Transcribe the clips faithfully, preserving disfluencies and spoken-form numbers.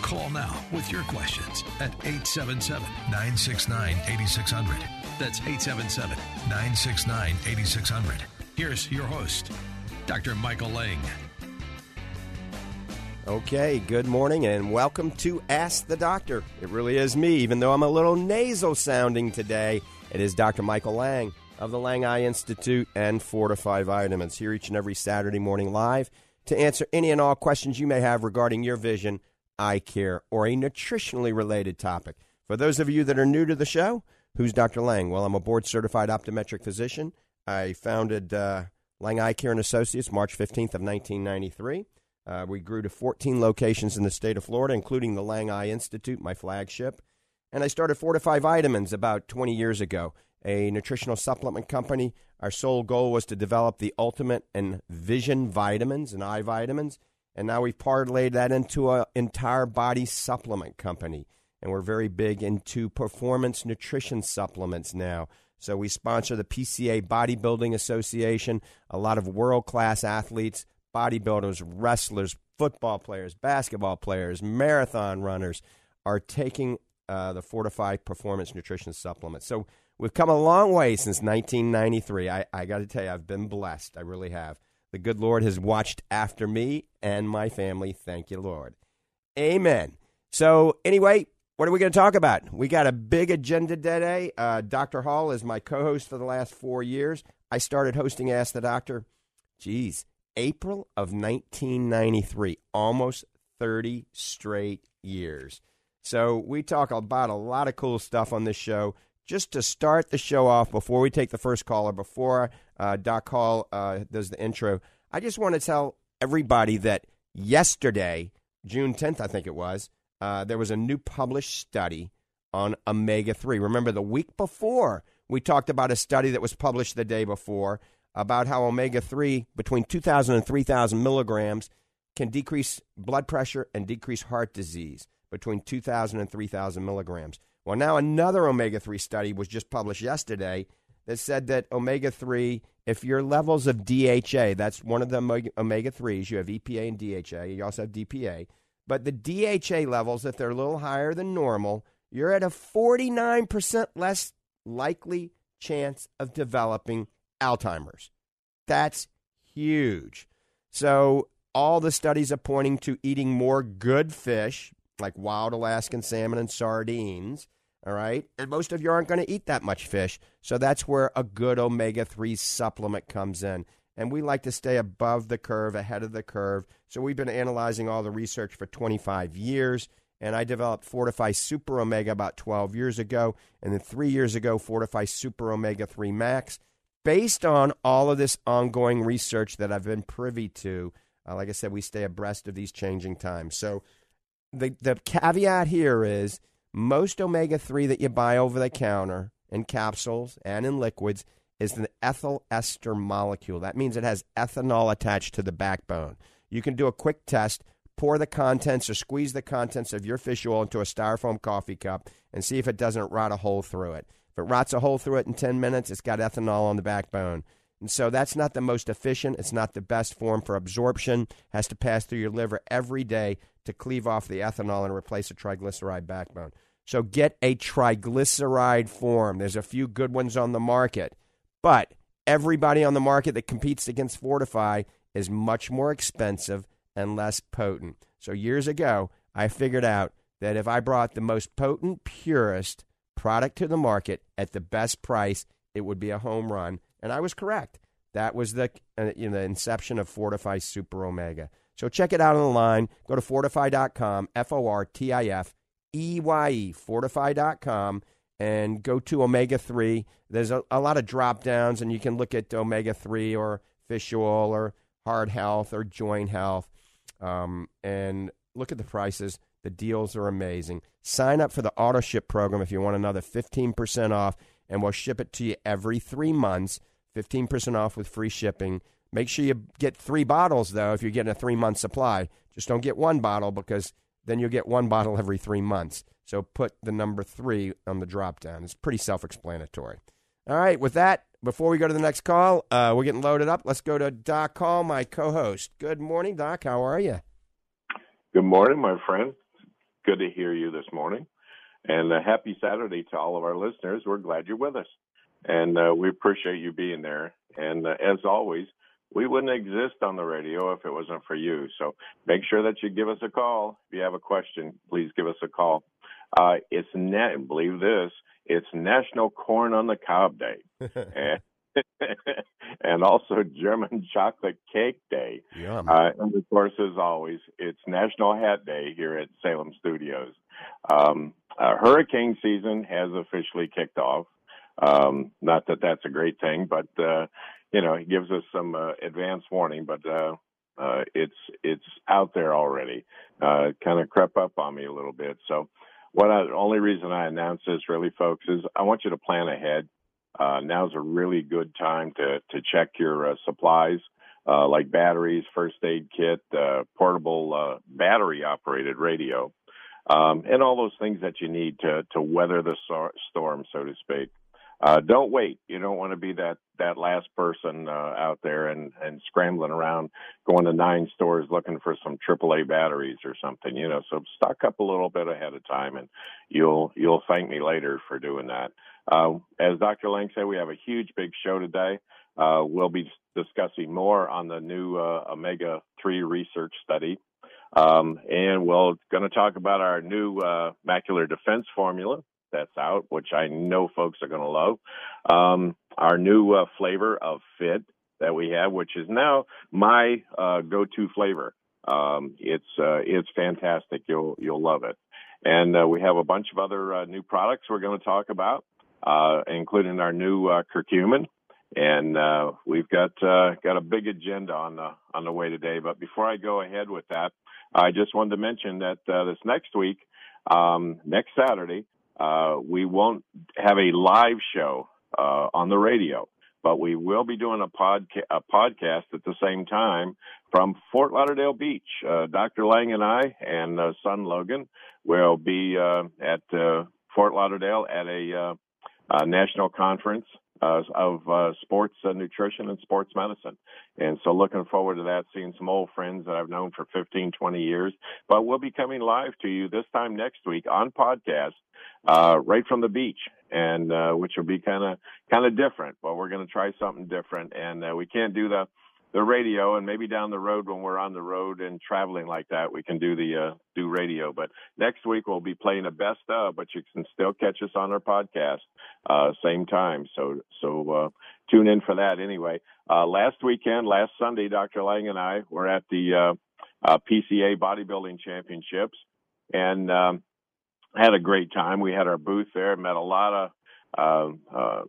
Call now with your questions at eight seven seven, nine six nine, eight six zero zero. That's eight seven seven, nine six nine, eight six zero zero. Here's your host, Doctor Michael Lang. Okay, good morning and welcome to Ask the Doctor. It really is me, even though I'm a little nasal sounding today. It is Doctor Michael Lang of the Lang Eye Institute and Fortifeye Vitamins, here each and every Saturday morning live to answer any and all questions you may have regarding your vision, eye care, or a nutritionally related topic. For those of you that are new to the show, who's Doctor Lang? Well, I'm a board-certified optometric physician. I founded uh, Lang Eye Care and Associates March fifteenth of nineteen ninety-three. Uh, we grew to fourteen locations in the state of Florida, including the Lang Eye Institute, my flagship. And I started Fortifeye Vitamins about twenty years ago, a nutritional supplement company. Our sole goal was to develop the ultimate in vision vitamins and eye vitamins. And now we've parlayed that into an entire body supplement company. And we're very big into performance nutrition supplements now. So we sponsor the P C A Bodybuilding Association, a lot of world-class athletes, bodybuilders, wrestlers, football players, basketball players, marathon runners are taking uh, the Fortifeye Performance Nutrition Supplement. So we've come a long way since nineteen ninety-three. I, I got to tell you, I've been blessed. I really have. The good Lord has watched after me and my family. Thank you, Lord. Amen. So anyway, what are we going to talk about? We got a big agenda today. Uh, Doctor Hall is my co-host for the last four years. I started hosting Ask the Doctor, geez, April of nineteen ninety-three, almost thirty straight years. So we talk about a lot of cool stuff on this show. Just to start the show off, before we take the first caller, before uh, Doc Hall uh, does the intro, I just want to tell everybody that yesterday, June tenth, I think it was, uh, there was a new published study on omega three. Remember, the week before, we talked about a study that was published the day before about how omega three, between two thousand and three thousand milligrams, can decrease blood pressure and decrease heart disease, between two thousand and three thousand milligrams. Well, now another omega three study was just published yesterday that said that omega three, if your levels of D H A, that's one of the omega threes, you have E P A and D H A, you also have D P A, but the D H A levels, if they're a little higher than normal, you're at a forty-nine percent less likely chance of developing Alzheimer's. That's huge. So all the studies are pointing to eating more good fish, like wild Alaskan salmon and sardines, all right? And most of you aren't going to eat that much fish, so that's where a good omega three supplement comes in. And we like to stay above the curve, ahead of the curve, so we've been analyzing all the research for twenty-five years, and I developed Fortifeye Super Omega about twelve years ago, and then three years ago, Fortifeye Super Omega three Max, based on all of this ongoing research that I've been privy to. Uh, like I said, we stay abreast of these changing times. So The the caveat here is most omega three that you buy over the counter in capsules and in liquids is an ethyl ester molecule. That means it has ethanol attached to the backbone. You can do a quick test, pour the contents or squeeze the contents of your fish oil into a styrofoam coffee cup and see if it doesn't rot a hole through it. If it rots a hole through it in ten minutes, it's got ethanol on the backbone. And so that's not the most efficient. It's not the best form for absorption. It has to pass through your liver every day to cleave off the ethanol and replace the triglyceride backbone. So get a triglyceride form. There's a few good ones on the market. But everybody on the market that competes against Fortifeye is much more expensive and less potent. So years ago, I figured out that if I brought the most potent, purest product to the market at the best price, it would be a home run. And I was correct. That was the uh, you know, the inception of Fortifeye Super Omega. So check it out online. Go to Fortifeye dot com, F O R T I F E Y E, Fortifeye dot com, and go to omega three. There's a, a lot of drop-downs, and you can look at omega three or fish oil or heart health or joint health. Um, and look at the prices. The deals are amazing. Sign up for the auto ship program if you want another fifteen percent off, and we'll ship it to you every three months. fifteen percent off with free shipping. Make sure you get three bottles, though, if you're getting a three-month supply. Just don't get one bottle, because then you'll get one bottle every three months. So put the number three on the drop-down. It's pretty self-explanatory. All right, with that, before we go to the next call, uh, we're getting loaded up. Let's go to Doc Hall, my co-host. Good morning, Doc. How are you? Good morning, my friend. Good to hear you this morning. And a happy Saturday to all of our listeners. We're glad you're with us. And uh, we appreciate you being there. And uh, as always, we wouldn't exist on the radio if it wasn't for you. So make sure that you give us a call. If you have a question, please give us a call. Uh, it's net, believe this, it's National Corn on the Cob Day. and, and also German Chocolate Cake Day. Yum. Uh, and of course, as always, it's National Hat Day here at Salem Studios. Um, uh, hurricane season has officially kicked off. Um, not that that's a great thing, but, uh, you know, it gives us some uh, advance warning, but uh, uh, it's it's out there already. Uh, it kind of crept up on me a little bit. So what I, the only reason I announced this really, folks, is I want you to plan ahead. Uh, now's a really good time to, to check your uh, supplies, uh, like batteries, first aid kit, uh, portable uh, battery-operated radio, um, and all those things that you need to, to weather the sor- storm, so to speak. Uh, don't wait. You don't want to be that, that last person uh, out there and, and scrambling around, going to nine stores looking for some triple A batteries or something, you know. So stock up a little bit ahead of time, and you'll you'll thank me later for doing that. Uh, as Doctor Lang said, we have a huge, big show today. Uh, we'll be discussing more on the new uh, omega three research study. Um, and we're going to talk about our new uh, macular defense formula that's out, which I know folks are going to love. Um, our new uh, flavor of Fit that we have, which is now my uh, go-to flavor. Um, it's uh, it's fantastic. You'll you'll love it. And uh, we have a bunch of other uh, new products we're going to talk about, uh, including our new uh, curcumin. And uh, we've got uh, got a big agenda on the on the way today. But before I go ahead with that, I just wanted to mention that uh, this next week, um, next Saturday. Uh, we won't have a live show uh, on the radio, but we will be doing a, podca- a podcast at the same time from Fort Lauderdale Beach. Uh, Doctor Lang and I and uh, son Logan will be uh, at uh, Fort Lauderdale at a, uh, a national conference uh, of uh, sports uh, nutrition and sports medicine. And so looking forward to that, seeing some old friends that I've known for fifteen, twenty years. But we'll be coming live to you this time next week on podcast. Uh, right from the beach, and uh, which will be kind of kind of different. But we're going to try something different, and uh, we can't do the the radio. And maybe down the road when we're on the road and traveling like that, we can do the uh, do radio. But next week we'll be playing a best of, but you can still catch us on our podcast, uh, same time. So so uh, tune in for that anyway. Uh, last weekend, last Sunday, Doctor Lang and I were at the uh, uh, P C A Bodybuilding Championships, and um, had a great time. We had our booth there, met a lot of uh, uh,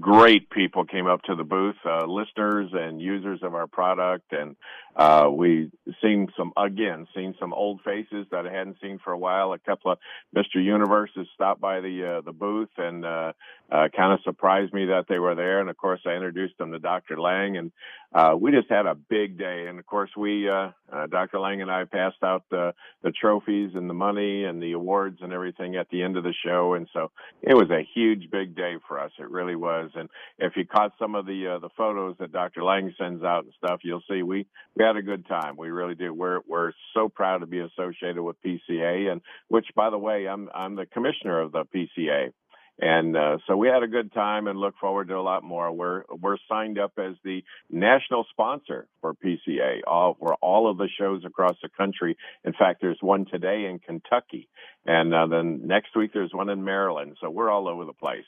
great people came up to the booth, uh, listeners and users of our product. And uh, we seen some, again, seen some old faces that I hadn't seen for a while. A couple of Mister Universes stopped by the uh, the booth and uh, uh, kind of surprised me that they were there. And, of course, I introduced them to Doctor Lang. And uh, we just had a big day. And, of course, we, uh, uh, Doctor Lang and I passed out the, the trophies and the money and the awards and everything at the end of the show. And so it was a huge, big day for us. It really was. And if you caught some of the uh, the photos that Doctor Lang sends out and stuff, you'll see we, we had a good time. We really do. We're we're so proud to be associated with P C A, and which, by the way, I'm I'm the commissioner of the P C A, And uh, so we had a good time and look forward to a lot more. We're we're signed up as the national sponsor for P C A all, for all of the shows across the country. In fact, there's one today in Kentucky, and uh, then next week there's one in Maryland. So we're all over the place.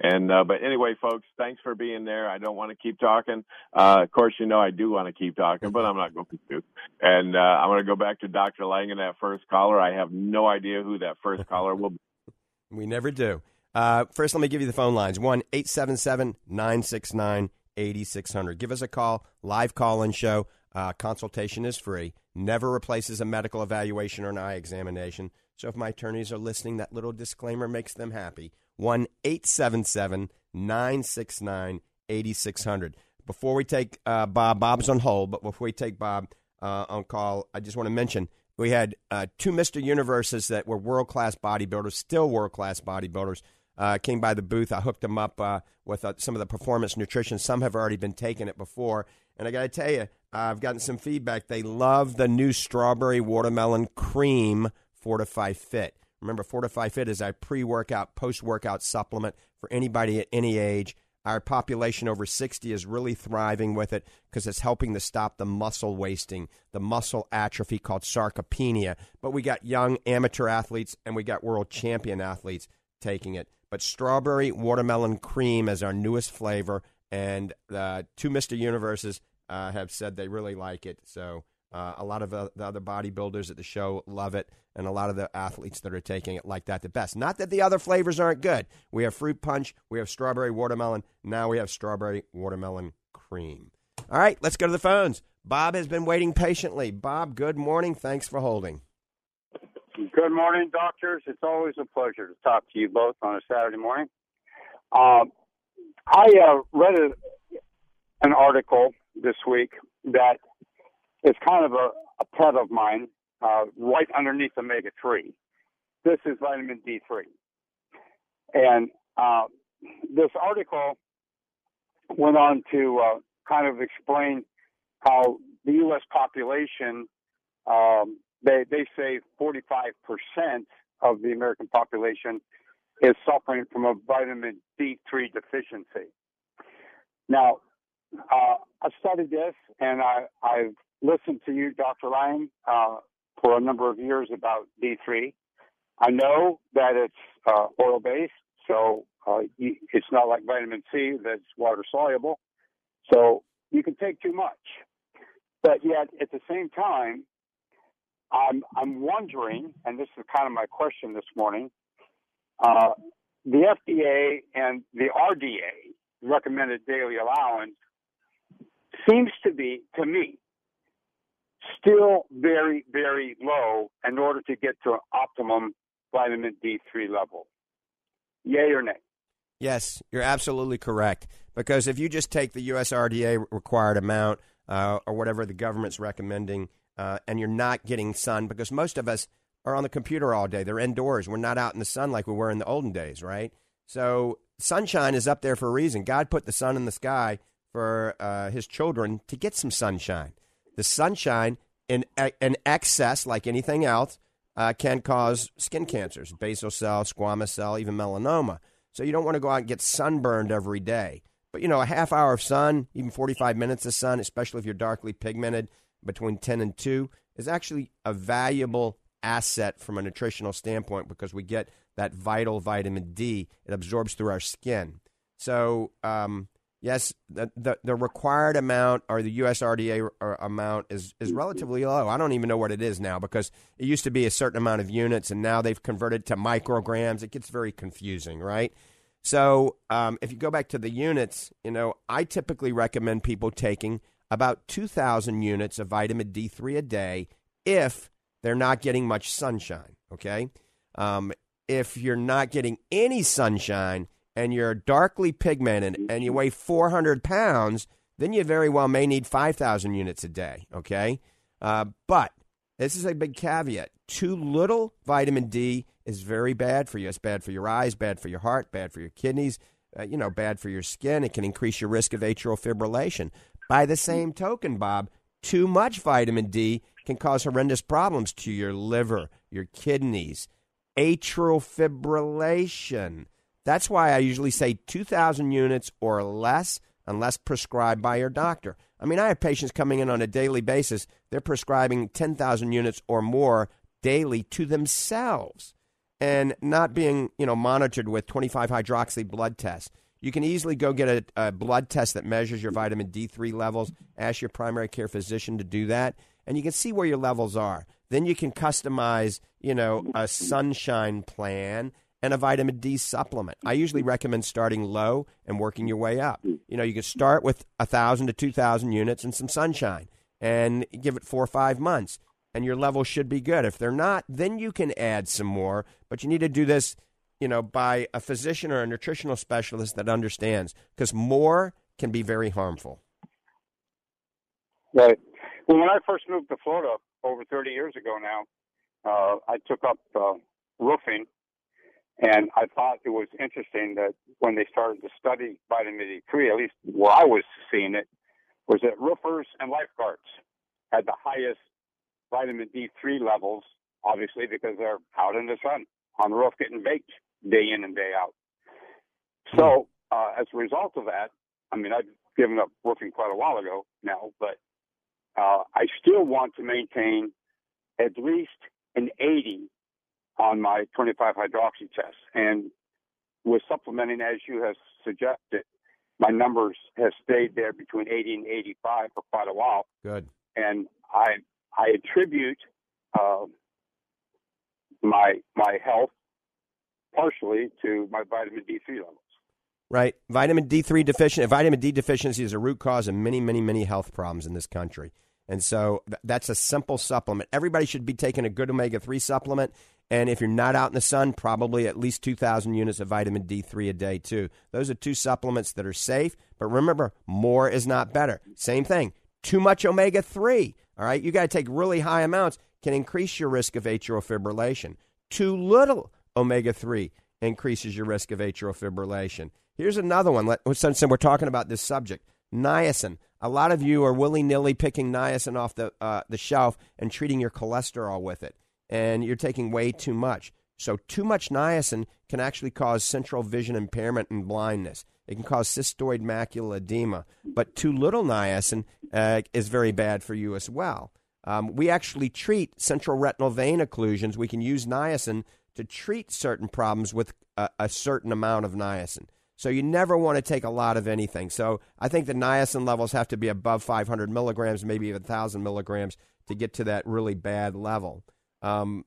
And uh, but anyway, folks, thanks for being there. I don't want to keep talking. Uh, of course, you know I do want to keep talking, but I'm not going to. And uh, I'm going to go back to Doctor Lang and that first caller. I have no idea who that first caller will be. We never do. Uh, first, let me give you the phone lines, one eight seven seven nine six nine eight six zero zero. Give us a call, live call-in show. Uh, consultation is free, never replaces a medical evaluation or an eye examination. So if my attorneys are listening, that little disclaimer makes them happy. one eight seven seven nine six nine eight six zero zero. Before we take uh, Bob, Bob's on hold, but before we take Bob uh, on call, I just want to mention we had uh, two Mister Universes that were world-class bodybuilders, still world-class bodybuilders. Uh, came by the booth. I hooked them up uh, with uh, some of the performance nutrition. Some have already been taking it before. And I got to tell you, I've gotten some feedback. They love the new strawberry watermelon cream Fortifeye Fit. Remember, Fortifeye Fit is our pre-workout, post-workout supplement for anybody at any age. Our population over sixty is really thriving with it because it's helping to stop the muscle wasting, the muscle atrophy called sarcopenia. But we got young amateur athletes and we got world champion athletes taking it. But strawberry watermelon cream is our newest flavor, and uh, two Mister Universes uh, have said they really like it. So uh, a lot of uh, the other bodybuilders at the show love it, and a lot of the athletes that are taking it like that the best. Not that the other flavors aren't good. We have fruit punch. We have strawberry watermelon. Now we have strawberry watermelon cream. All right, let's go to the phones. Bob has been waiting patiently. Bob, good morning. Thanks for holding. Good morning, doctors. It's always a pleasure to talk to you both on a Saturday morning. Um, I uh, read a, an article this week that is kind of a, a pet of mine, uh, right underneath omega three. This is vitamin D three. And uh, this article went on to uh, kind of explain how the U S population um, – They they say forty-five percent of the American population is suffering from a vitamin D three deficiency. Now, uh, I studied this, and I, I've listened to you, Doctor Lang, uh, for a number of years about D three. I know that it's uh, oil-based, so uh, you, it's not like vitamin C that's water-soluble. So you can take too much. But yet, at the same time, I'm, I'm wondering, and this is kind of my question this morning, uh, the F D A and the R D A, recommended daily allowance, seems to be, to me, still very, very low in order to get to an optimum vitamin D three level. Yay or nay? Yes, you're absolutely correct. Because if you just take the U S R D A required amount uh, or whatever the government's recommending, Uh, and you're not getting sun, because most of us are on the computer all day. They're indoors. We're not out in the sun like we were in the olden days, right? So sunshine is up there for a reason. God put the sun in the sky for uh, his children to get some sunshine. The sunshine in, in excess, like anything else, uh, can cause skin cancers, basal cell, squamous cell, even melanoma. So you don't want to go out and get sunburned every day. But, you know, a half hour of sun, even forty-five minutes of sun, especially if you're darkly pigmented, between ten and two is actually a valuable asset from a nutritional standpoint because we get that vital vitamin D. It absorbs through our skin. So, um, yes, the, the the required amount or the U S R D A r- amount is, is relatively low. I don't even know what it is now because it used to be a certain amount of units, and now they've converted to micrograms. It gets very confusing, right? So um, if you go back to the units, you know, I typically recommend people taking about two thousand units of vitamin D three a day if they're not getting much sunshine, okay? Um, if you're not getting any sunshine and you're darkly pigmented and you weigh four hundred pounds, then you very well may need five thousand units a day, okay? Uh, but this is a big caveat. Too little vitamin D is very bad for you. It's bad for your eyes, bad for your heart, bad for your kidneys, uh, you know, bad for your skin. It can increase your risk of atrial fibrillation. By the same token, Bob, too much vitamin D can cause horrendous problems to your liver, your kidneys, atrial fibrillation, That's why I usually say two thousand units or less unless prescribed by your doctor. I mean, I have patients coming in on a daily basis. They're prescribing ten thousand units or more daily to themselves and not being, you know, monitored with twenty-five hydroxy blood tests. You can easily go get a, a blood test that measures your vitamin D three levels. Ask your primary care physician to do that, and you can see where your levels are. Then you can customize, you know, a sunshine plan and a vitamin D supplement. I usually recommend starting low and working your way up. You know, you can start with one thousand to two thousand units and some sunshine and give it four or five months, and your levels should be good. If they're not, then you can add some more, but you need to do this, you know, by a physician or a nutritional specialist that understands, because more can be very harmful. Right. Well, when I first moved to Florida over thirty years ago now, uh, I took up uh, roofing, and I thought it was interesting that when they started to study vitamin D three, at least where I was seeing it, was that roofers and lifeguards had the highest vitamin D three levels, obviously because they're out in the sun on the roof getting baked day in and day out. So uh, as a result of that, I mean, I've given up roofing quite a while ago now, but uh, I still want to maintain at least an eighty on my twenty-five hydroxy test. And with supplementing, as you have suggested, my numbers have stayed there between eighty and eighty-five for quite a while. Good. And I I attribute uh, my my health partially to my vitamin D three levels. Right. Vitamin D three deficient, vitamin D deficiency is a root cause of many, many, many health problems in this country. And so th- that's a simple supplement. Everybody should be taking a good omega three supplement. And if you're not out in the sun, probably at least two thousand units of vitamin D three a day, too. Those are two supplements that are safe. But remember, more is not better. Same thing. Too much omega three, all right? You got to take really high amounts, can increase your risk of atrial fibrillation. Too little omega three increases your risk of atrial fibrillation. Here's another one. Let, since we're talking about this subject, niacin. A lot of you are willy-nilly picking niacin off the uh, the shelf and treating your cholesterol with it, and you're taking way too much. So too much niacin can actually cause central vision impairment and blindness. It can cause cystoid macular edema. But too little niacin uh, is very bad for you as well. Um, we actually treat central retinal vein occlusions. We can use niacin to treat certain problems with a, a certain amount of niacin. So you never want to take a lot of anything. So I think the niacin levels have to be above five hundred milligrams, maybe even one thousand milligrams to get to that really bad level. Um,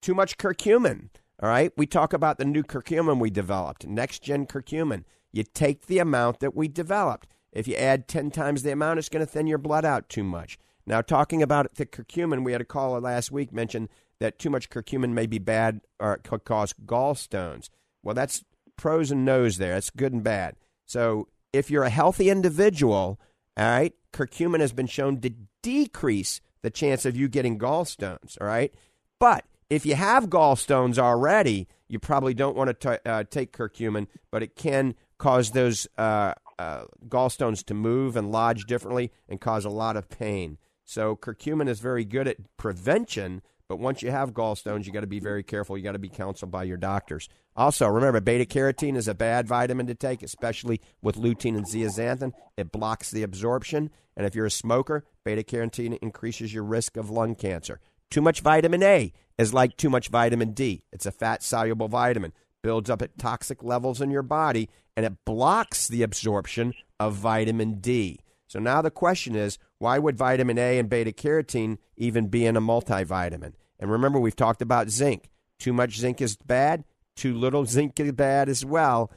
too much curcumin, all right? We talk about the new curcumin we developed, next-gen curcumin. You take the amount that we developed. If you add ten times the amount, it's going to thin your blood out too much. Now, talking about the curcumin, we had a caller last week mention that too much curcumin may be bad or could cause gallstones. Well, that's pros and nos there. That's good and bad. So if you're a healthy individual, all right, curcumin has been shown to decrease the chance of you getting gallstones, all right? But if you have gallstones already, you probably don't want to t- uh, take curcumin, but it can cause those uh, uh, gallstones to move and lodge differently and cause a lot of pain. So curcumin is very good at prevention, but once you have gallstones, you got to be very careful. You got to be counseled by your doctors. Also, remember, beta-carotene is a bad vitamin to take, especially with lutein and zeaxanthin. It blocks the absorption. And if you're a smoker, beta-carotene increases your risk of lung cancer. Too much vitamin A is like too much vitamin D. It's a fat-soluble vitamin. Builds up at toxic levels in your body, and it blocks the absorption of vitamin D. So now the question is, why would vitamin A and beta-carotene even be in a multivitamin? And remember, we've talked about zinc. Too much zinc is bad. Too little zinc is bad as well.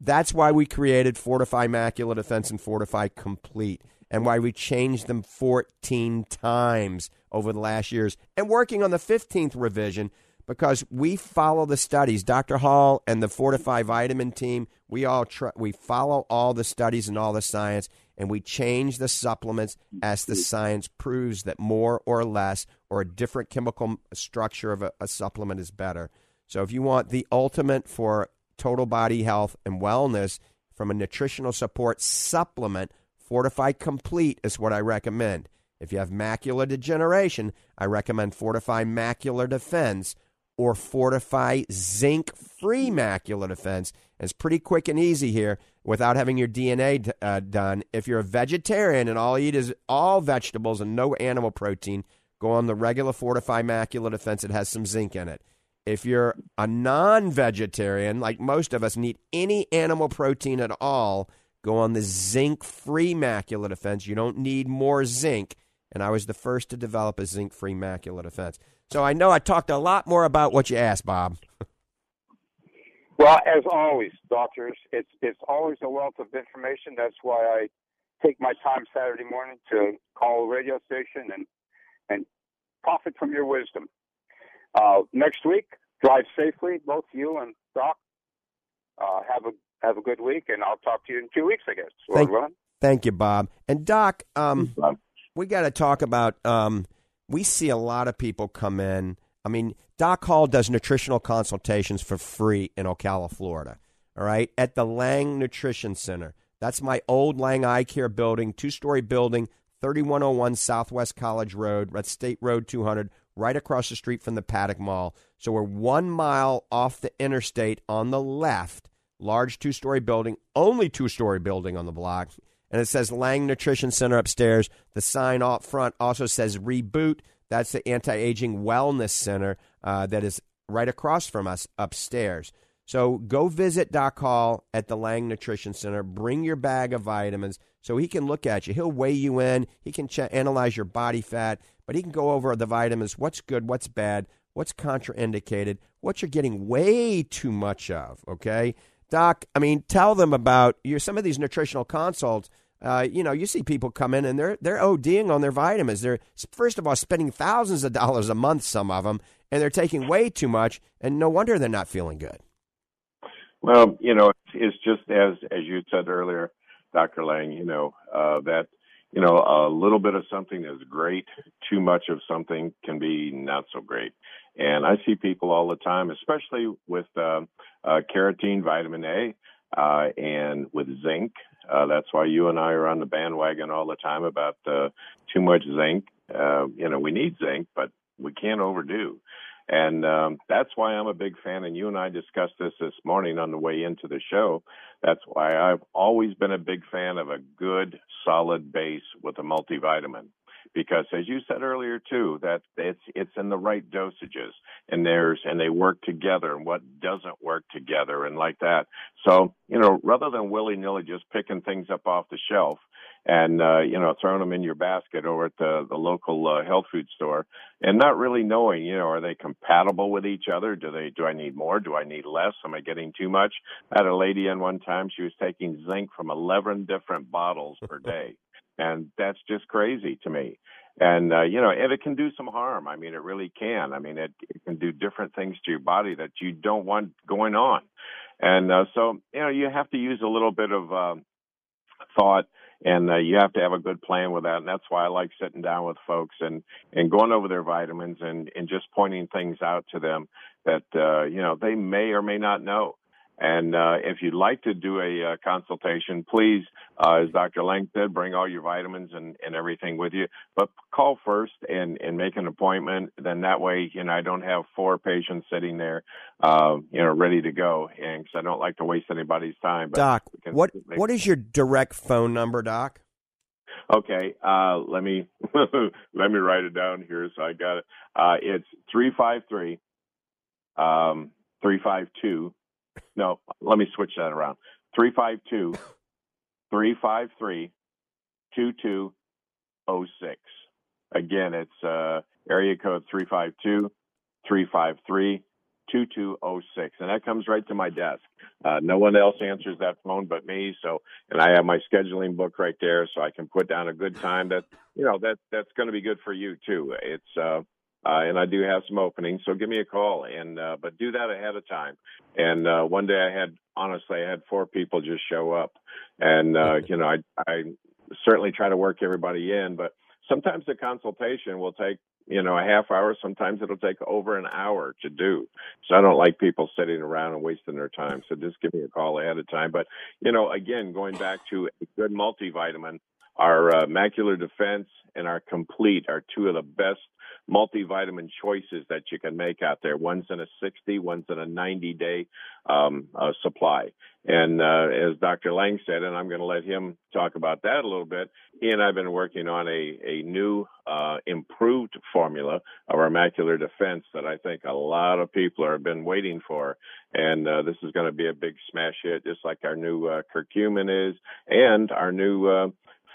That's why we created Fortifeye Macular Defense and Fortifeye Complete, and why we changed them fourteen times over the last years, and working on the fifteenth revision, because we follow the studies. Doctor Hall and the Fortifeye Vitamin team, we all tr- we follow all the studies and all the science, and we change the supplements as the science proves that more or less or a different chemical structure of a, a supplement is better. So if you want the ultimate for total body health and wellness from a nutritional support supplement, Fortifeye Complete is what I recommend. If you have macular degeneration, I recommend Fortifeye Macular Defense or Fortifeye Zinc-Free Macular Defense. It's pretty quick and easy here without having your D N A uh, done. If you're a vegetarian and all you eat is all vegetables and no animal protein, go on the regular Fortifeye Macular Defense. It has some zinc in it. If you're a non-vegetarian, like most of us, need any animal protein at all, go on the Zinc-Free Macular Defense. You don't need more zinc. And I was the first to develop a zinc-free macular defense. So I know I talked a lot more about what you asked, Bob. Well, as always, doctors, it's it's always a wealth of information. That's why I take my time Saturday morning to call a radio station and, and profit from your wisdom. Uh, next week, drive safely, both you and Doc. Uh, have a have a good week, and I'll talk to you in two weeks, I guess. Thank, thank you, Bob. And Doc, um, Bob. we got to talk about, um, we see a lot of people come in. I mean, Doc Hall does nutritional consultations for free in Ocala, Florida, all right, at the Lang Nutrition Center. That's my old Lang Eye Care building, two-story building, thirty-one oh one Southwest College Road, that's State Road two hundred, right across the street from the Paddock Mall. So we're one mile off the interstate on the left, large two-story building, only two-story building on the block. And it says Lang Nutrition Center upstairs. The sign out front also says Reboot. That's the anti-aging wellness center uh, that is right across from us upstairs. So go visit Doc Hall at the Lang Nutrition Center. Bring your bag of vitamins so he can look at you. He'll weigh you in. He can ch- analyze your body fat, but he can go over the vitamins, what's good, what's bad, what's contraindicated, what you're getting way too much of, okay? Doc, I mean, tell them about your some of these nutritional consults. Uh, you know, you see people come in and they're they're ODing on their vitamins. They're, first of all, spending thousands of dollars a month, some of them, and they're taking way too much, and no wonder they're not feeling good. Well, you know, it's just as as you said earlier, Doctor Lang, you know, uh, that, you know, a little bit of something is great. Too much of something can be not so great. And I see people all the time, especially with uh, uh, carotene, vitamin A, uh, and with zinc. Uh, that's why you and I are on the bandwagon all the time about uh, too much zinc. Uh, you know, we need zinc, but we can't overdo. And um, that's why I'm a big fan, and you and I discussed this this morning on the way into the show. That's why I've always been a big fan of a good, solid base with a multivitamin. Because as you said earlier too, that it's it's in the right dosages and there's and they work together and what doesn't work together and like that. So you know, rather than willy nilly just picking things up off the shelf and uh, you know throwing them in your basket over at the the local uh, health food store and not really knowing, you know, are they compatible with each other? Do they do I need more? Do I need less? Am I getting too much? I had a lady in one time. She was taking zinc from eleven different bottles per day. And that's just crazy to me. And, uh, you know, and it can do some harm. I mean, it really can. I mean, it, it can do different things to your body that you don't want going on. And uh, so, you know, you have to use a little bit of uh, thought and uh, you have to have a good plan with that. And that's why I like sitting down with folks and, and going over their vitamins and, and just pointing things out to them that, uh, you know, they may or may not know. And uh, if you'd like to do a uh, consultation, please, uh, as Doctor Lang said, bring all your vitamins and, and everything with you. But call first and, and make an appointment. Then that way, you know, I don't have four patients sitting there, uh, you know, ready to go. And because I don't like to waste anybody's time. But Doc, what make- what is your direct phone number, Doc? Okay, uh, let me let me write it down here so I got it. Uh, it's three five three, um, three five two. No, let me switch that around. three five two, three five three, two two zero six. Again, it's uh, area code three five two, three five three, two two zero six. And that comes right to my desk. Uh, no one else answers that phone but me. So, and I have my scheduling book right there so I can put down a good time that, you know, that that's going to be good for you too. It's, uh, Uh, and I do have some openings, so give me a call. And uh, but do that ahead of time. And uh, one day I had, honestly, I had four people just show up. And, uh, you know, I, I certainly try to work everybody in. But sometimes the consultation will take, you know, a half hour. Sometimes it'll take over an hour to do. So I don't like people sitting around and wasting their time. So just give me a call ahead of time. But, you know, again, going back to a good multivitamin, our uh, Macular Defense and our Complete are two of the best multivitamin choices that you can make out there. One's in a sixty, one's in a ninety-day um, uh, supply. And uh, as Doctor Lang said, and I'm going to let him talk about that a little bit, he and I have been working on a, a new uh, improved formula of our macular defense that I think a lot of people have been waiting for. And uh, this is going to be a big smash hit, just like our new uh, curcumin is and our new uh,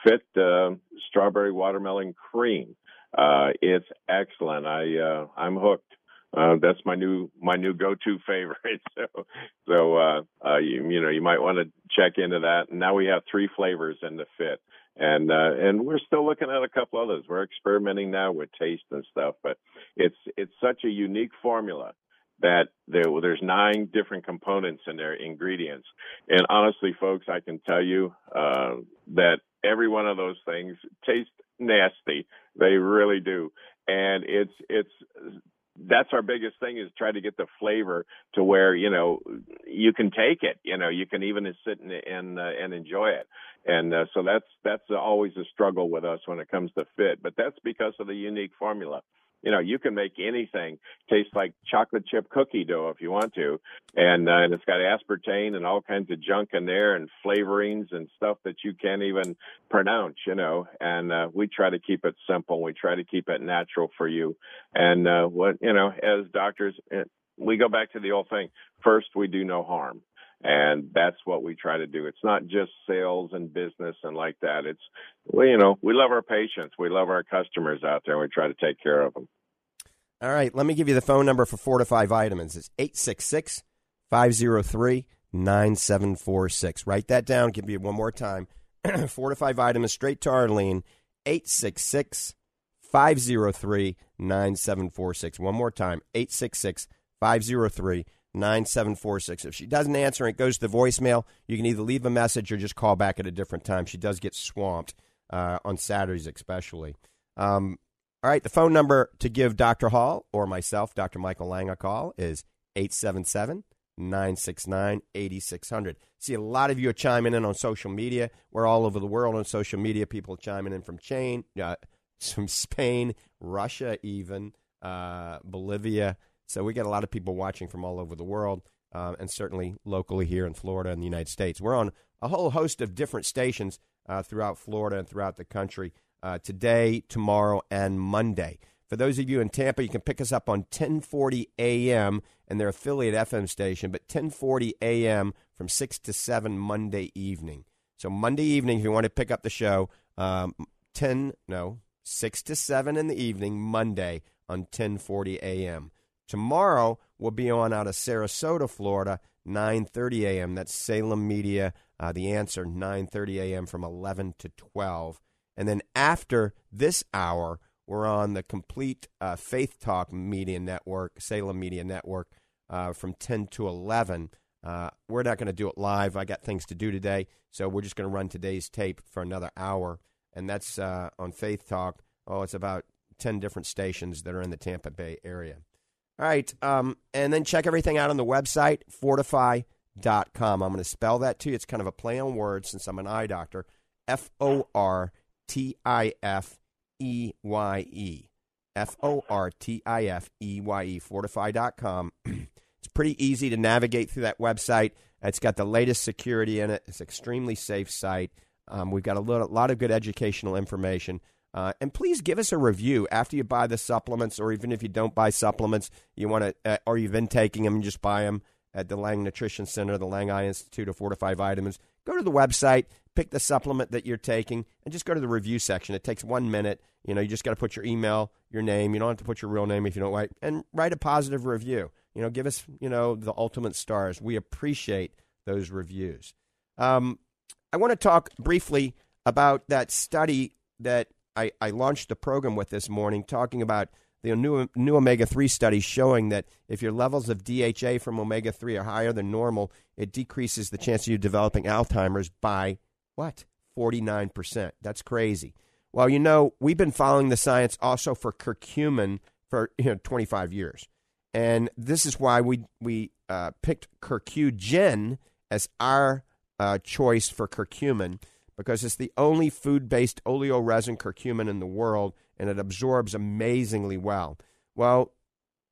Fit uh, Strawberry Watermelon Cream. Uh, it's excellent. I, uh, I'm hooked. Uh, that's my new, my new go-to favorite. So, so, uh, uh, you, you know, you might want to check into that. And now we have three flavors in the Fit, and, uh, and we're still looking at a couple others. We're experimenting now with taste and stuff, but it's, it's such a unique formula that there, there's nine different components in their ingredients. And honestly, folks, I can tell you, uh, that every one of those things tastes nasty. They really do. And it's, it's, that's our biggest thing, is try to get the flavor to where, you know, you can take it, you know, you can even sit and and, uh, and enjoy it. And uh, so that's, that's always a struggle with us when it comes to Fit, but that's because of the unique formula. You know, you can make anything taste like chocolate chip cookie dough if you want to. And, uh, and it's got aspartame and all kinds of junk in there and flavorings and stuff that you can't even pronounce, you know. And uh, we try to keep it simple. We try to keep it natural for you. And, uh, what you know, as doctors, we go back to the old thing. First, we do no harm. And that's what we try to do. It's not just sales and business and like that. It's, well, you know, we love our patients. We love our customers out there. And we try to take care of them. All right. Let me give you the phone number for Fortifeye Vitamins. It's eight six six, five oh three, nine seven four six. Write that down. Give me one more time. Fortifeye Vitamins, straight to Arlene, eight six six, five oh three, nine seven four six. One more time, eight six six, five oh three, nine seven four six. nine seven four six. If she doesn't answer and it goes to the voicemail, you can either leave a message or just call back at a different time. She does get swamped uh, on Saturdays especially. Um, all right, the phone number to give Doctor Hall or myself, Doctor Michael Lang, a call is eight seven seven, nine six nine, eight six zero zero. See, a lot of you are chiming in on social media. We're all over the world on social media. People are chiming in from, chain, uh, from Spain, Russia even, uh, Bolivia. So we got a lot of people watching from all over the world, uh, and certainly locally here in Florida and the United States. We're on a whole host of different stations uh, throughout Florida and throughout the country uh, today, tomorrow, and Monday. For those of you in Tampa, you can pick us up on ten forty a.m. and their affiliate F M station, but ten forty a.m. from six to seven Monday evening. So Monday evening, if you want to pick up the show, um, ten, no, six to seven in the evening, Monday on ten forty a.m. Tomorrow, we'll be on out of Sarasota, Florida, nine thirty a.m. That's Salem Media, uh, The Answer, nine thirty a.m. from eleven to twelve. And then after this hour, we're on the complete uh, Faith Talk Media Network, Salem Media Network, uh, from ten to eleven. Uh, we're not going to do it live. I got things to do today, so we're just going to run today's tape for another hour. And that's uh, on Faith Talk. Oh, it's about ten different stations that are in the Tampa Bay area. All right, um, and then check everything out on the website, fortifeye dot com. I'm going to spell that to you. It's kind of a play on words since I'm an eye doctor. F O R T I F E Y E. F O R T I F E Y E, fortifeye dot com. It's pretty easy to navigate through that website. It's got the latest security in it. It's an extremely safe site. Um, we've got a lot, a lot of good educational information. Uh, and please give us a review after you buy the supplements, or even if you don't buy supplements, you want to, uh, or you've been taking them, just buy them at the Lang Nutrition Center, the Lang Eye Institute, or Fortifeye Vitamins. Go to the website, pick the supplement that you're taking, and just go to the review section. It takes one minute. You know, you just got to put your email, your name. You don't have to put your real name if you don't like, and write a positive review. You know, give us, you know, the ultimate stars. We appreciate those reviews. Um, I want to talk briefly about that study that I, I launched the program with this morning, talking about the new new omega three study showing that if your levels of D H A from omega three are higher than normal, it decreases the chance of you developing Alzheimer's by, what, forty-nine percent. That's crazy. Well, you know, we've been following the science also for curcumin for, you know, twenty-five years. And this is why we, we uh, picked Curcugen as our uh, choice for curcumin, because it's the only food-based oleoresin curcumin in the world, and it absorbs amazingly well. Well,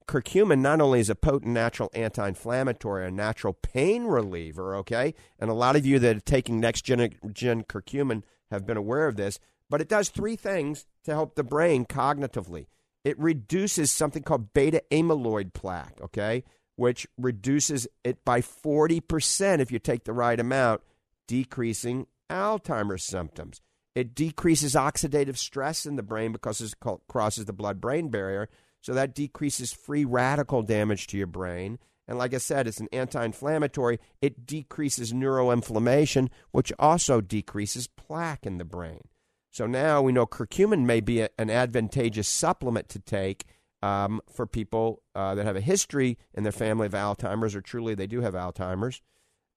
curcumin not only is a potent natural anti-inflammatory, a natural pain reliever, okay, and a lot of you that are taking next-gen gen curcumin have been aware of this, but it does three things to help the brain cognitively. It reduces something called beta-amyloid plaque, okay, which reduces it by forty percent if you take the right amount, decreasing Alzheimer's symptoms. It decreases oxidative stress in the brain because it crosses the blood-brain barrier, so that decreases free radical damage to your brain. And like I said, it's an anti-inflammatory. It decreases neuroinflammation, which also decreases plaque in the brain. So now we know curcumin may be a, an advantageous supplement to take um, for people uh, that have a history in their family of Alzheimer's, or truly they do have Alzheimer's,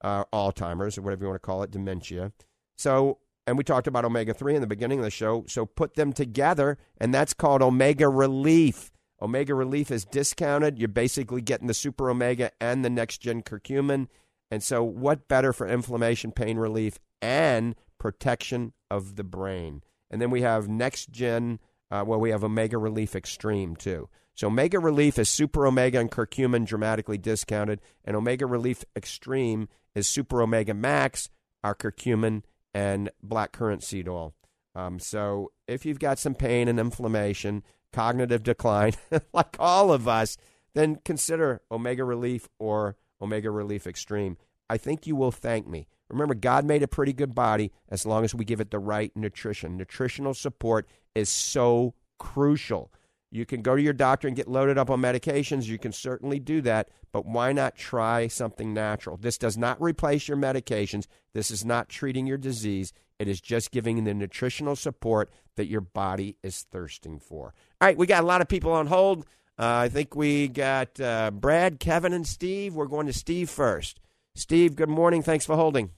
uh, Alzheimer's, or whatever you want to call it, dementia. So, and we talked about omega three in the beginning of the show, so put them together, and that's called Omega Relief. Omega Relief is discounted. You're basically getting the Super Omega and the Next Gen Curcumin. And so what better for inflammation, pain relief, and protection of the brain? And then we have Next Gen, uh, well, we have Omega Relief Extreme, too. So Omega Relief is Super Omega and Curcumin dramatically discounted, and Omega Relief Extreme is Super Omega Max, our Curcumin, and blackcurrant seed oil. Um, so if you've got some pain and inflammation, cognitive decline, like all of us, then consider Omega Relief or Omega Relief Extreme. I think you will thank me. Remember, God made a pretty good body as long as we give it the right nutrition. Nutritional support is so crucial. You can go to your doctor and get loaded up on medications. You can certainly do that, but why not try something natural? This does not replace your medications. This is not treating your disease. It is just giving the nutritional support that your body is thirsting for. All right, we got a lot of people on hold. Uh, I think we got uh, Brad, Kevin, and Steve. We're going to Steve first. Steve, good morning. Thanks for holding.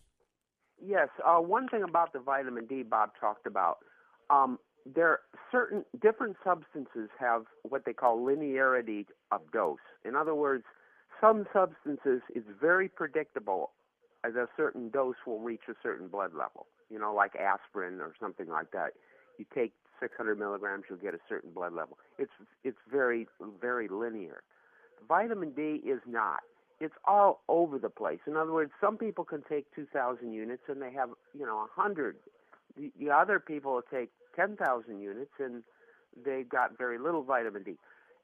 Yes, uh, one thing about the vitamin D Bob talked about, um, there are certain different substances have what they call linearity of dose. In other words, some substances is very predictable as a certain dose will reach a certain blood level. You know, like aspirin or something like that. You take six hundred milligrams, you'll get a certain blood level. It's it's very, very linear. Vitamin D is not. It's all over the place. In other words, some people can take two thousand units and they have, you know, one hundred. The, the other people take ten thousand units and they've got very little vitamin D.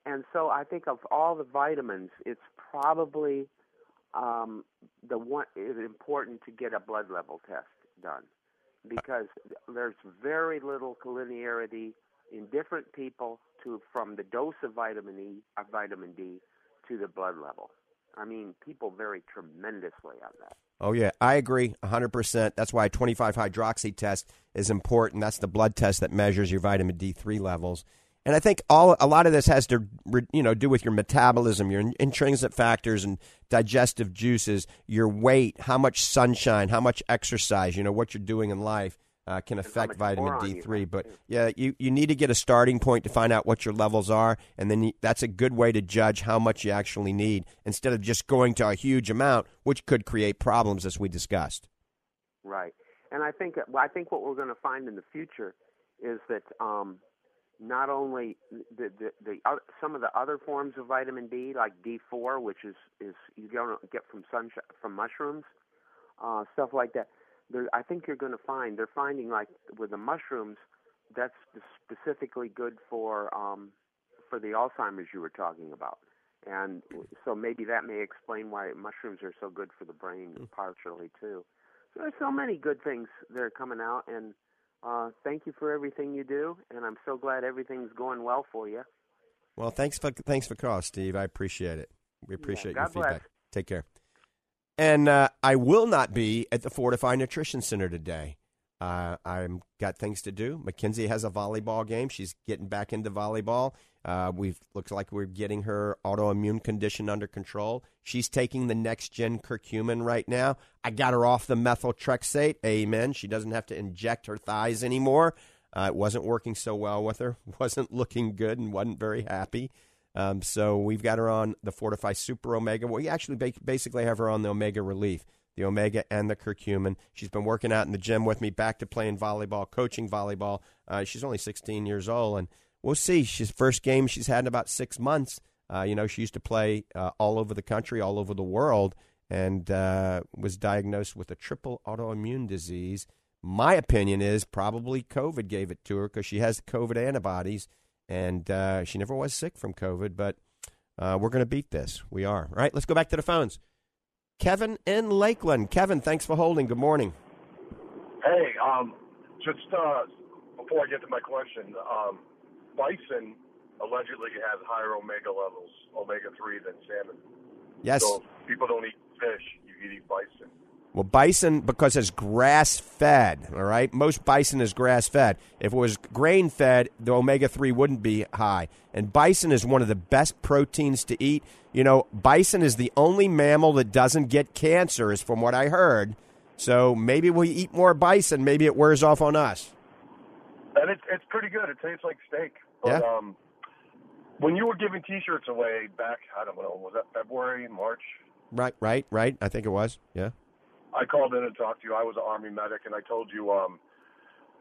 And so I think of all the vitamins, it's probably um, the one it's important to get a blood level test done, because there's very little linearity in different people to from the dose of vitamin E, of vitamin D to the blood level. I mean, people vary tremendously on that. Oh, yeah, I agree one hundred percent. That's why a twenty-five hydroxy test is important. That's the blood test that measures your vitamin D three levels. And I think all a lot of this has to, you know, do with your metabolism, your intrinsic factors and digestive juices, your weight, how much sunshine, how much exercise, you know, what you're doing in life uh, can affect vitamin D three. You, but, yeah, you, you need to get a starting point to find out what your levels are, and then you, that's a good way to judge how much you actually need instead of just going to a huge amount, which could create problems, as we discussed. Right. And I think, I think what we're going to find in the future is that um, – not only the the, the other, some of the other forms of vitamin D, like D four, which is, is you don't get from sunshine, from mushrooms, uh, stuff like that. There, I think you're going to find they're finding like with the mushrooms, that's specifically good for um, for the Alzheimer's you were talking about, and so maybe that may explain why mushrooms are so good for the brain partially too. So there's so many good things that are coming out. And Uh, thank you for everything you do, and I'm so glad everything's going well for you. Well, thanks for thanks for calling, Steve. I appreciate it. We appreciate yeah, your bless. feedback. Take care. And uh, I will not be at the Fortifeye Nutrition Center today. Uh, I've got things to do. Mackenzie has a volleyball game. She's getting back into volleyball. Uh, we've looks like we're getting her autoimmune condition under control. She's taking the Next Gen Curcumin right now. I got her off the methotrexate. Amen. She doesn't have to inject her thighs anymore. Uh, it wasn't working so well with her. Wasn't looking good and wasn't very happy. Um, so we've got her on the Fortifeye Super Omega. We actually ba- basically have her on the Omega Relief, the Omega and the Curcumin. She's been working out in the gym with me, back to playing volleyball, coaching volleyball. Uh, she's only sixteen years old, and we'll see. She's first game she's had in about six months. Uh, you know, she used to play uh, all over the country, all over the world, and uh, was diagnosed with a triple autoimmune disease. My opinion is probably COVID gave it to her because she has COVID antibodies, and uh, she never was sick from COVID, but uh, we're going to beat this. We are. All right, let's go back to the phones. Kevin in Lakeland. Kevin, thanks for holding. Good morning. Hey, um, just uh, before I get to my question, um, bison allegedly has higher omega levels, omega three, than salmon. Yes. So if people don't eat fish, you eat bison. Well, bison, because it's grass-fed, all right? Most bison is grass-fed. If it was grain-fed, the omega three wouldn't be high. And bison is one of the best proteins to eat. You know, bison is the only mammal that doesn't get cancer, is from what I heard. So maybe we eat more bison. Maybe it wears off on us. And it's, it's pretty good. It tastes like steak. But, yeah. Um, when you were giving T-shirts away back, I don't know, was that February, March? Right, right, right. I think it was, yeah. I called in and talked to you. I was an Army medic, and I told you um,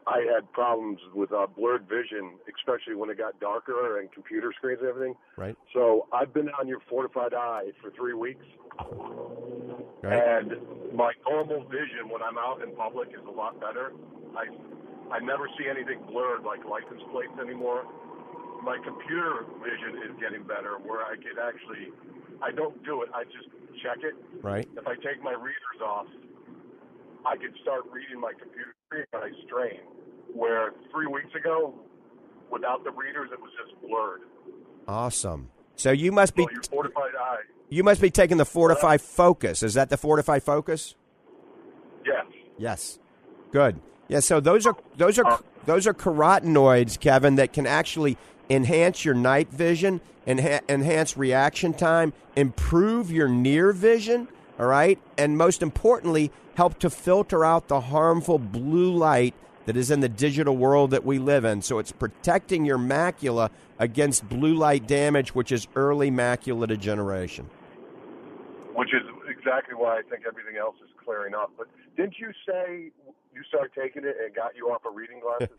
I had problems with uh, blurred vision, especially when it got darker and computer screens and everything. Right. So I've been on your Fortified Eye for three weeks, right. And my normal vision when I'm out in public is a lot better. I I never see anything blurred like license plates anymore. My computer vision is getting better where I could actually – I don't do it. I just – check it. Right. If I take my readers off, I can start reading my computer screen, but I strain. Where three weeks ago, without the readers, it was just blurred. Awesome. So you must so be your Fortified Eye. You must be taking the Fortifeye uh, Focus. Is that the Fortifeye Focus? Yes. Yes. Good. Yeah. So those are those are uh, those are carotenoids, Kevin, that can actually enhance your night vision, enha- enhance reaction time, improve your near vision, all right? And most importantly, help to filter out the harmful blue light that is in the digital world that we live in. So it's protecting your macula against blue light damage, which is early macular degeneration. Which is exactly why I think everything else is clearing up. But didn't you say you started taking it and got you off of reading glasses?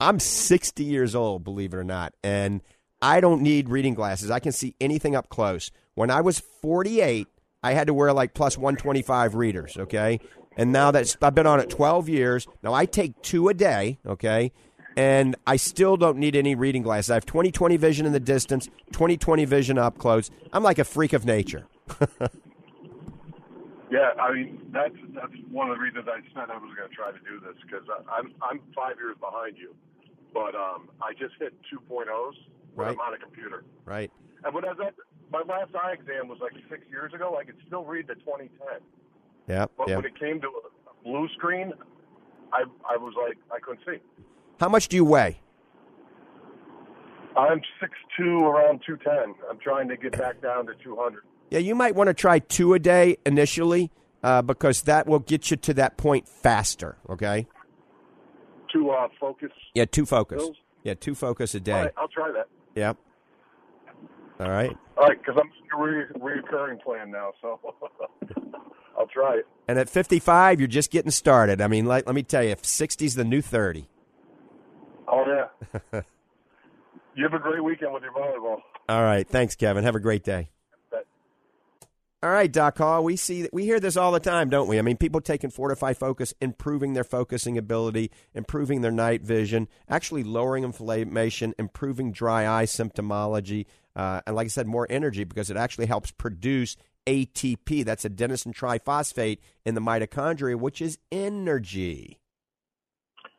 I'm sixty years old, believe it or not, and I don't need reading glasses. I can see anything up close. When I was forty-eight, I had to wear like plus one twenty-five readers, okay? And now that's I've been on it twelve years. Now I take two a day, okay? And I still don't need any reading glasses. I have twenty twenty vision in the distance, twenty twenty vision up close. I'm like a freak of nature. Yeah, I mean, that's that's one of the reasons I said I was going to try to do this, because I'm I'm five years behind you, but um, I just hit two point ohs when right. I'm on a computer. Right. And when I was at, my last eye exam was like six years ago. I could still read the twenty ten. Yeah. But yep. when it came to a blue screen, I I was like, I couldn't see. How much do you weigh? I'm six two, around two ten. I'm trying to get back down to two hundred. Yeah, you might want to try two a day initially uh, because that will get you to that point faster, okay? Two uh, focus? Yeah, two focus. Pills? Yeah, two focus a day. All right, I'll try that. Yeah. All right. All right, because I'm on a re- recurring plan now, so I'll try it. And at fifty-five, you're just getting started. I mean, like, let me tell you, sixty's the new thirty. Oh, yeah. You have a great weekend with your volleyball. All right, thanks, Kevin. Have a great day. All right, Doc Hall, we see we hear this all the time, don't we? I mean, people taking Fortifeye Focus, improving their focusing ability, improving their night vision, actually lowering inflammation, improving dry eye symptomology, uh, and like I said, more energy because it actually helps produce A T P. That's adenosine triphosphate in the mitochondria, which is energy.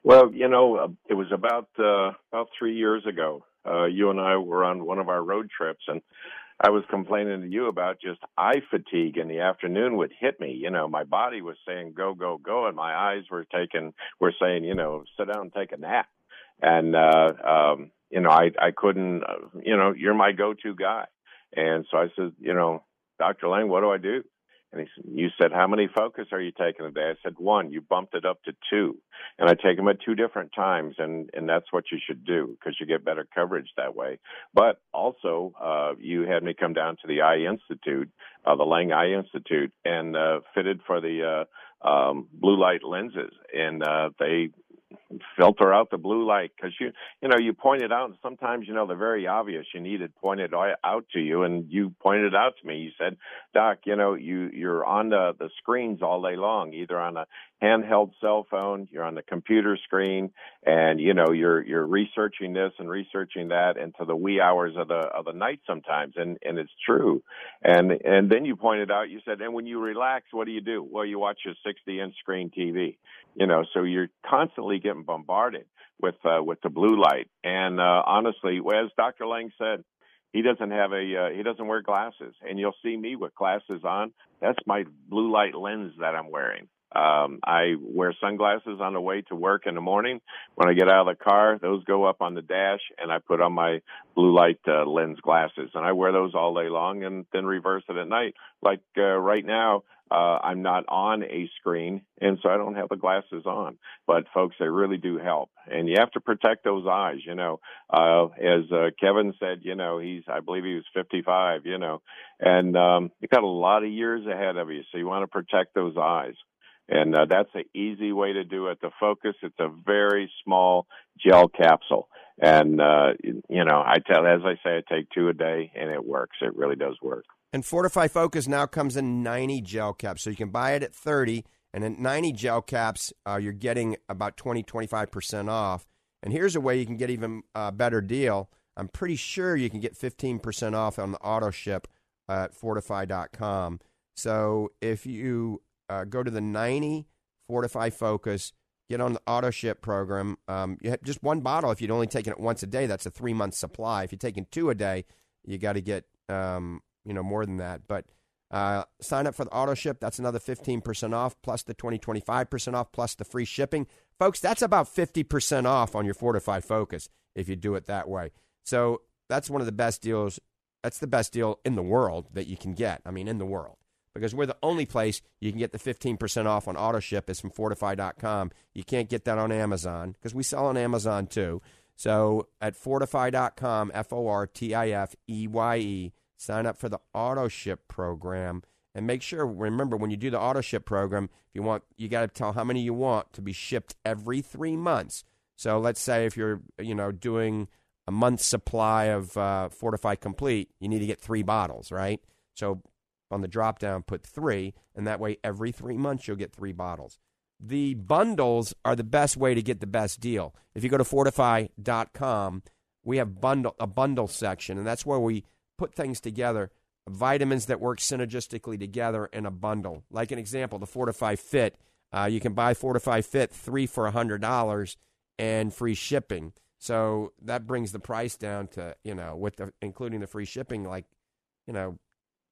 Well, you know, it was about uh, about three years ago. Uh, you and I were on one of our road trips, and I was complaining to you about just eye fatigue in the afternoon would hit me. You know, my body was saying, go, go, go. And my eyes were taking, were saying, you know, sit down and take a nap. And, uh, um, you know, I, I couldn't, uh, you know, you're my go-to guy. And so I said, you know, Doctor Lang, what do I do? And he said, you said, how many focus are you taking today? I said, one. You bumped it up to two. And I take them at two different times, and, and that's what you should do because you get better coverage that way. But also, uh, you had me come down to the Eye Institute, uh, the Lang Eye Institute, and uh, fitted for the uh, um, blue light lenses. And uh, they filter out the blue light, because you you know you point it out, and sometimes you know they're very obvious. You need it pointed out to you, and you pointed it out to me. You said, "Doc, you know you you're on the the screens all day long, either on a handheld cell phone, you're on the computer screen, and you know you're you're researching this and researching that into the wee hours of the of the night sometimes." And and it's true. And and then you pointed out, you said, "And when you relax, what do you do? Well, you watch your sixty inch screen T V, you know." So you're constantly getting bombarded with uh, with the blue light, and uh, honestly, as Doctor Lang said, he doesn't have a uh, he doesn't wear glasses, and you'll see me with glasses on. That's my blue light lens that I'm wearing. Um, I wear sunglasses on the way to work in the morning. When I get out of the car, those go up on the dash, and I put on my blue light uh, lens glasses, and I wear those all day long, and then reverse it at night. Like uh, right now, uh, I'm not on a screen, and so I don't have the glasses on. But folks, they really do help, and you have to protect those eyes. You know, uh, as uh, Kevin said, you know, he's I believe he was fifty-five. You know, and um, you got a lot of years ahead of you, so you want to protect those eyes. And uh, that's an easy way to do it. The Focus, it's a very small gel capsule. And, uh, you know, I tell, as I say, I take two a day, and it works. It really does work. And Fortifeye Focus now comes in ninety gel caps. So you can buy it at thirty, and at ninety gel caps, uh, you're getting about twenty, twenty-five percent off. And here's a way you can get even a better deal. I'm pretty sure you can get fifteen percent off on the auto ship uh, at fortifeye dot com. So if you... Uh, go to the ninety Fortifeye Focus, get on the auto ship program. Um, you have just one bottle. If you'd only taken it once a day, that's a three-month supply. If you're taking two a day, you got to get um, you know more than that. But uh, sign up for the auto ship. That's another fifteen percent off, plus the twenty, twenty-five percent off, plus the free shipping. Folks, that's about fifty percent off on your Fortifeye Focus if you do it that way. So that's one of the best deals. That's the best deal in the world that you can get. I mean, in the world. Because we're the only place you can get the fifteen percent off on AutoShip is from Fortifeye dot com. You can't get that on Amazon because we sell on Amazon too. So at Fortifeye dot com, F O R T I F E Y E, sign up for the AutoShip program. And make sure, remember, when you do the AutoShip program, if you want, you got to tell how many you want to be shipped every three months. So let's say if you're, you know, doing a month's supply of uh, Fortifeye Complete, you need to get three bottles, right? So on the drop down, put three, and that way every three months you'll get three bottles. The bundles are the best way to get the best deal. If you go to fortifeye dot com, we have bundle a bundle section, and that's where we put things together, vitamins that work synergistically together in a bundle. Like an example, the Fortifeye Fit. Uh, you can buy Fortifeye Fit three for one hundred dollars and free shipping. So that brings the price down to, you know, with the, including the free shipping, like, you know,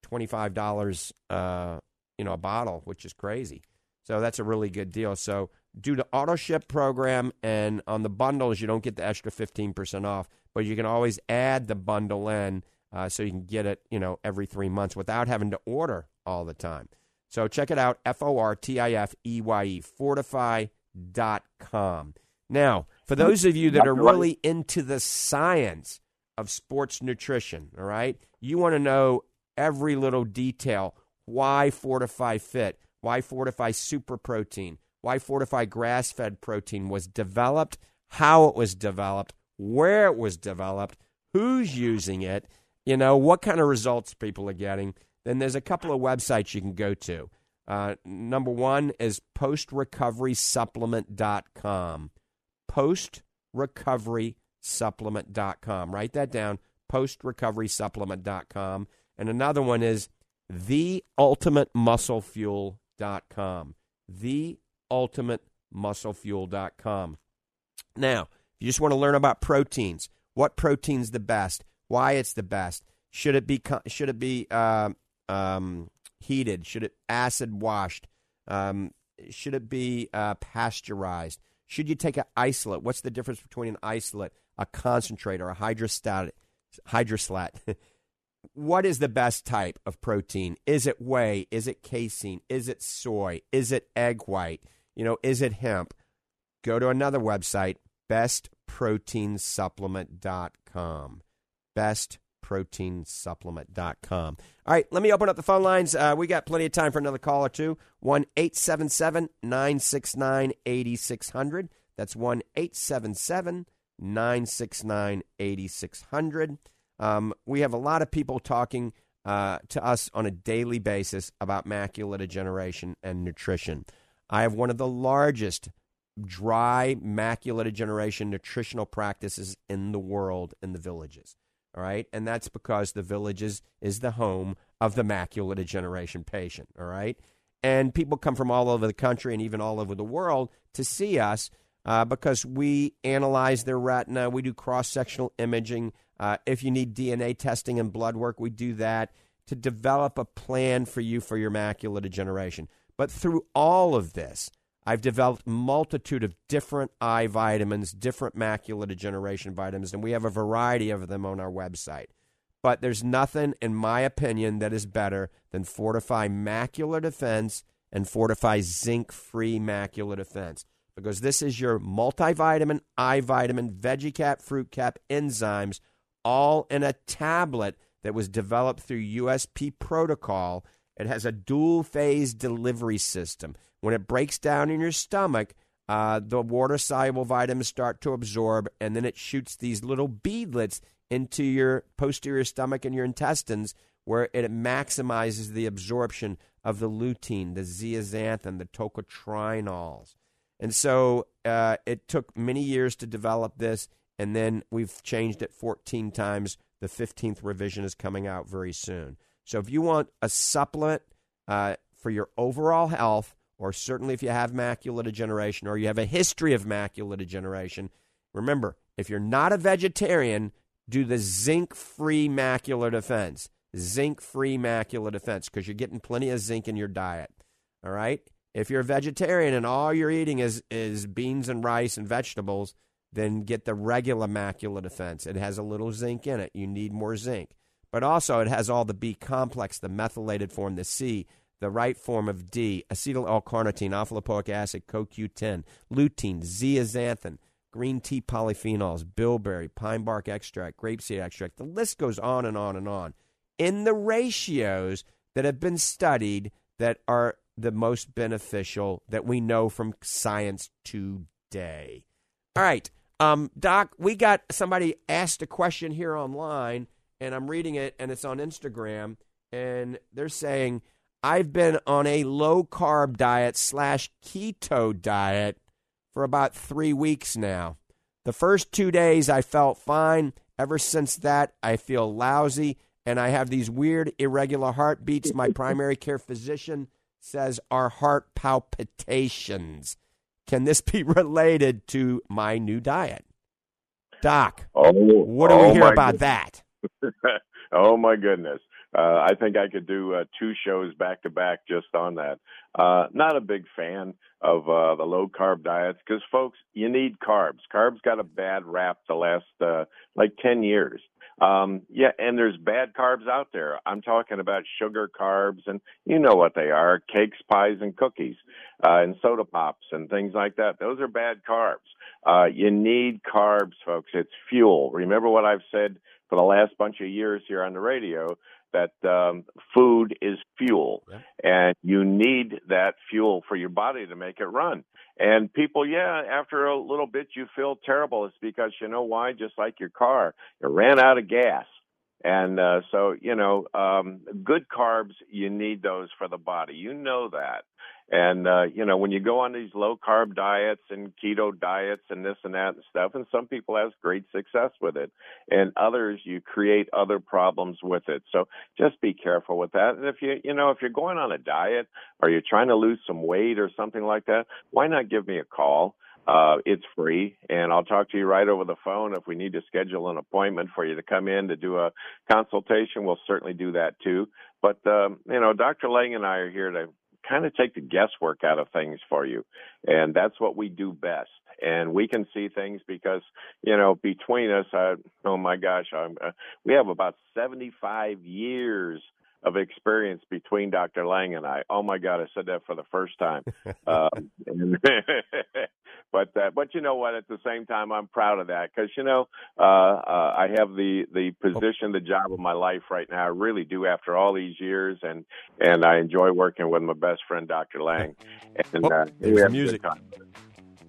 twenty-five dollars uh, you know, a bottle, which is crazy. So that's a really good deal. So due to auto ship program and on the bundles, you don't get the extra fifteen percent off, but you can always add the bundle in uh, so you can get it, you know, every three months without having to order all the time. So check it out, F O R T I F E Y E, fortifeye dot com. Now, for those of you that are really into the science of sports nutrition, all right, you want to know every little detail, why Fortifeye Fit, why Fortifeye Super Protein, why Fortifeye Grass-Fed Protein was developed, how it was developed, where it was developed, who's using it, you know, what kind of results people are getting. Then there's a couple of websites you can go to. Uh, number one is post recovery supplement dot com. post recovery supplement dot com. Write that down, post recovery supplement dot com. And another one is the ultimate muscle fuel dot com. the ultimate muscle fuel dot com. Now, if you just want to learn about proteins, what protein's the best, why it's the best, should it be should it be uh, um, heated, should it acid washed, um, should it be uh, pasteurized, should you take an isolate? What's the difference between an isolate, a concentrate, or a hydrostat, hydroslat? What is the best type of protein? Is it whey? Is it casein? Is it soy? Is it egg white? You know, is it hemp? Go to another website, best protein supplement dot com. best protein supplement dot com. All right, let me open up the phone lines. Uh, we got plenty of time for another call or two. one eight seven seven nine six nine eight six zero zero. That's one eight seven seven, nine six nine, eight six zero zero. Um, we have a lot of people talking uh, to us on a daily basis about macular degeneration and nutrition. I have one of the largest dry macular degeneration nutritional practices in the world in the Villages. All right. And that's because the Villages is the home of the macular degeneration patient. All right. And people come from all over the country and even all over the world to see us uh, because we analyze their retina. We do cross-sectional imaging. Uh, if you need D N A testing and blood work, we do that to develop a plan for you for your macular degeneration. But through all of this, I've developed a multitude of different eye vitamins, different macular degeneration vitamins, and we have a variety of them on our website. But there's nothing, in my opinion, that is better than Fortifeye Macular Defense and Fortifeye Zinc-Free Macular Defense, because this is your multivitamin, eye vitamin, veggie cap, fruit cap, enzymes, all in a tablet that was developed through U S P protocol. It has a dual-phase delivery system. When it breaks down in your stomach, uh, the water-soluble vitamins start to absorb, and then it shoots these little beadlets into your posterior stomach and your intestines, where it maximizes the absorption of the lutein, the zeaxanthin, the tocotrienols. And so uh, it took many years to develop this, and then we've changed it fourteen times. The fifteenth revision is coming out very soon. So if you want a supplement uh, for your overall health, or certainly if you have macular degeneration or you have a history of macular degeneration, remember, if you're not a vegetarian, do the zinc-free macular defense. Zinc-free macular defense, because you're getting plenty of zinc in your diet, all right? If you're a vegetarian and all you're eating is, is beans and rice and vegetables, then get the regular macular defense. It has a little zinc in it. You need more zinc. But also it has all the B complex, the methylated form, the C, the right form of D, acetyl L-carnitine, alpha-lipoic acid, C O Q ten, lutein, zeaxanthin, green tea polyphenols, bilberry, pine bark extract, grapeseed extract. The list goes on and on and on. In the ratios that have been studied that are the most beneficial that we know from science today. All right, um, Doc, we got somebody asked a question here online, and I'm reading it, and it's on Instagram, and they're saying, I've been on a low-carb diet slash keto diet for about three weeks now. The first two days, I felt fine. Ever since that, I feel lousy, and I have these weird, irregular heartbeats. My primary care physician says are heart palpitations. Can this be related to my new diet? Doc, oh, what do oh we hear about goodness. that? Oh, my goodness. Uh, I think I could do uh, two shows back-to-back just on that. Uh, not a big fan of uh, the low-carb diets because, folks, you need carbs. Carbs got a bad rap the last, uh, like, ten years. Um, yeah, and there's bad carbs out there. I'm talking about sugar carbs, and you know what they are, cakes, pies, and cookies, uh, and soda pops and things like that. Those are bad carbs. Uh, you need carbs, folks. It's fuel. Remember what I've said for the last bunch of years here on the radio, that um, food is fuel, yeah. And you need that fuel for your body to make it run. And people, yeah, after a little bit, you feel terrible. It's because, you know why? Just like your car, it ran out of gas. And uh, so, you know, um, good carbs, you need those for the body. You know that. And, uh, you know, when you go on these low-carb diets and keto diets and this and that and stuff, and some people have great success with it, and others, you create other problems with it. So just be careful with that. And if you, you know, if you're going on a diet or you're trying to lose some weight or something like that, why not give me a call? Uh, it's free, and I'll talk to you right over the phone. If we need to schedule an appointment for you to come in to do a consultation, we'll certainly do that too. But, um, you know, Doctor Lang and I are here to kind of take the guesswork out of things for you. And that's what we do best. And we can see things because, you know, between us, I, oh my gosh, I'm, uh, we have about seventy-five years of experience between Doctor Lang and I. Oh my God, I said that for the first time. um, but, uh, but you know what, at the same time, I'm proud of that because, you know, uh, uh, I have the, the position, the job of my life right now. I really do after all these years. And, and I enjoy working with my best friend, Doctor Lang. And, oh, uh, there's music.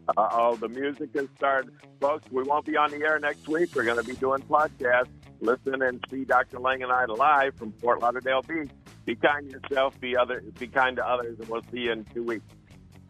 Uh-oh, the music has started. Folks, we won't be on the air next week. We're going to be doing podcasts. Listen and see Doctor Lang and I live from Fort Lauderdale Beach. Be kind to yourself, be other, be kind to others, and we'll see you in two weeks.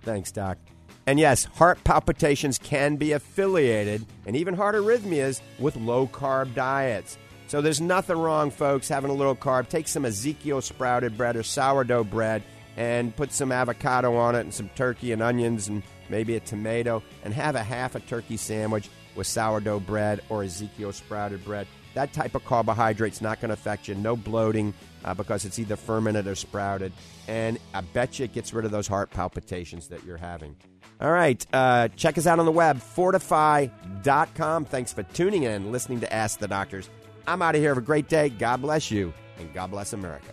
Thanks, Doc. And yes, heart palpitations can be affiliated, and even heart arrhythmias, with low-carb diets. So there's nothing wrong, folks, having a little carb. Take some Ezekiel sprouted bread or sourdough bread and put some avocado on it and some turkey and onions and maybe a tomato, and have a half a turkey sandwich with sourdough bread or Ezekiel sprouted bread. That type of carbohydrate's not going to affect you. No bloating uh, because it's either fermented or sprouted. And I bet you it gets rid of those heart palpitations that you're having. All right. Uh, check us out on the web, fortifeye dot com. Thanks for tuning in and listening to Ask the Doctors. I'm out of here. Have a great day. God bless you, and God bless America.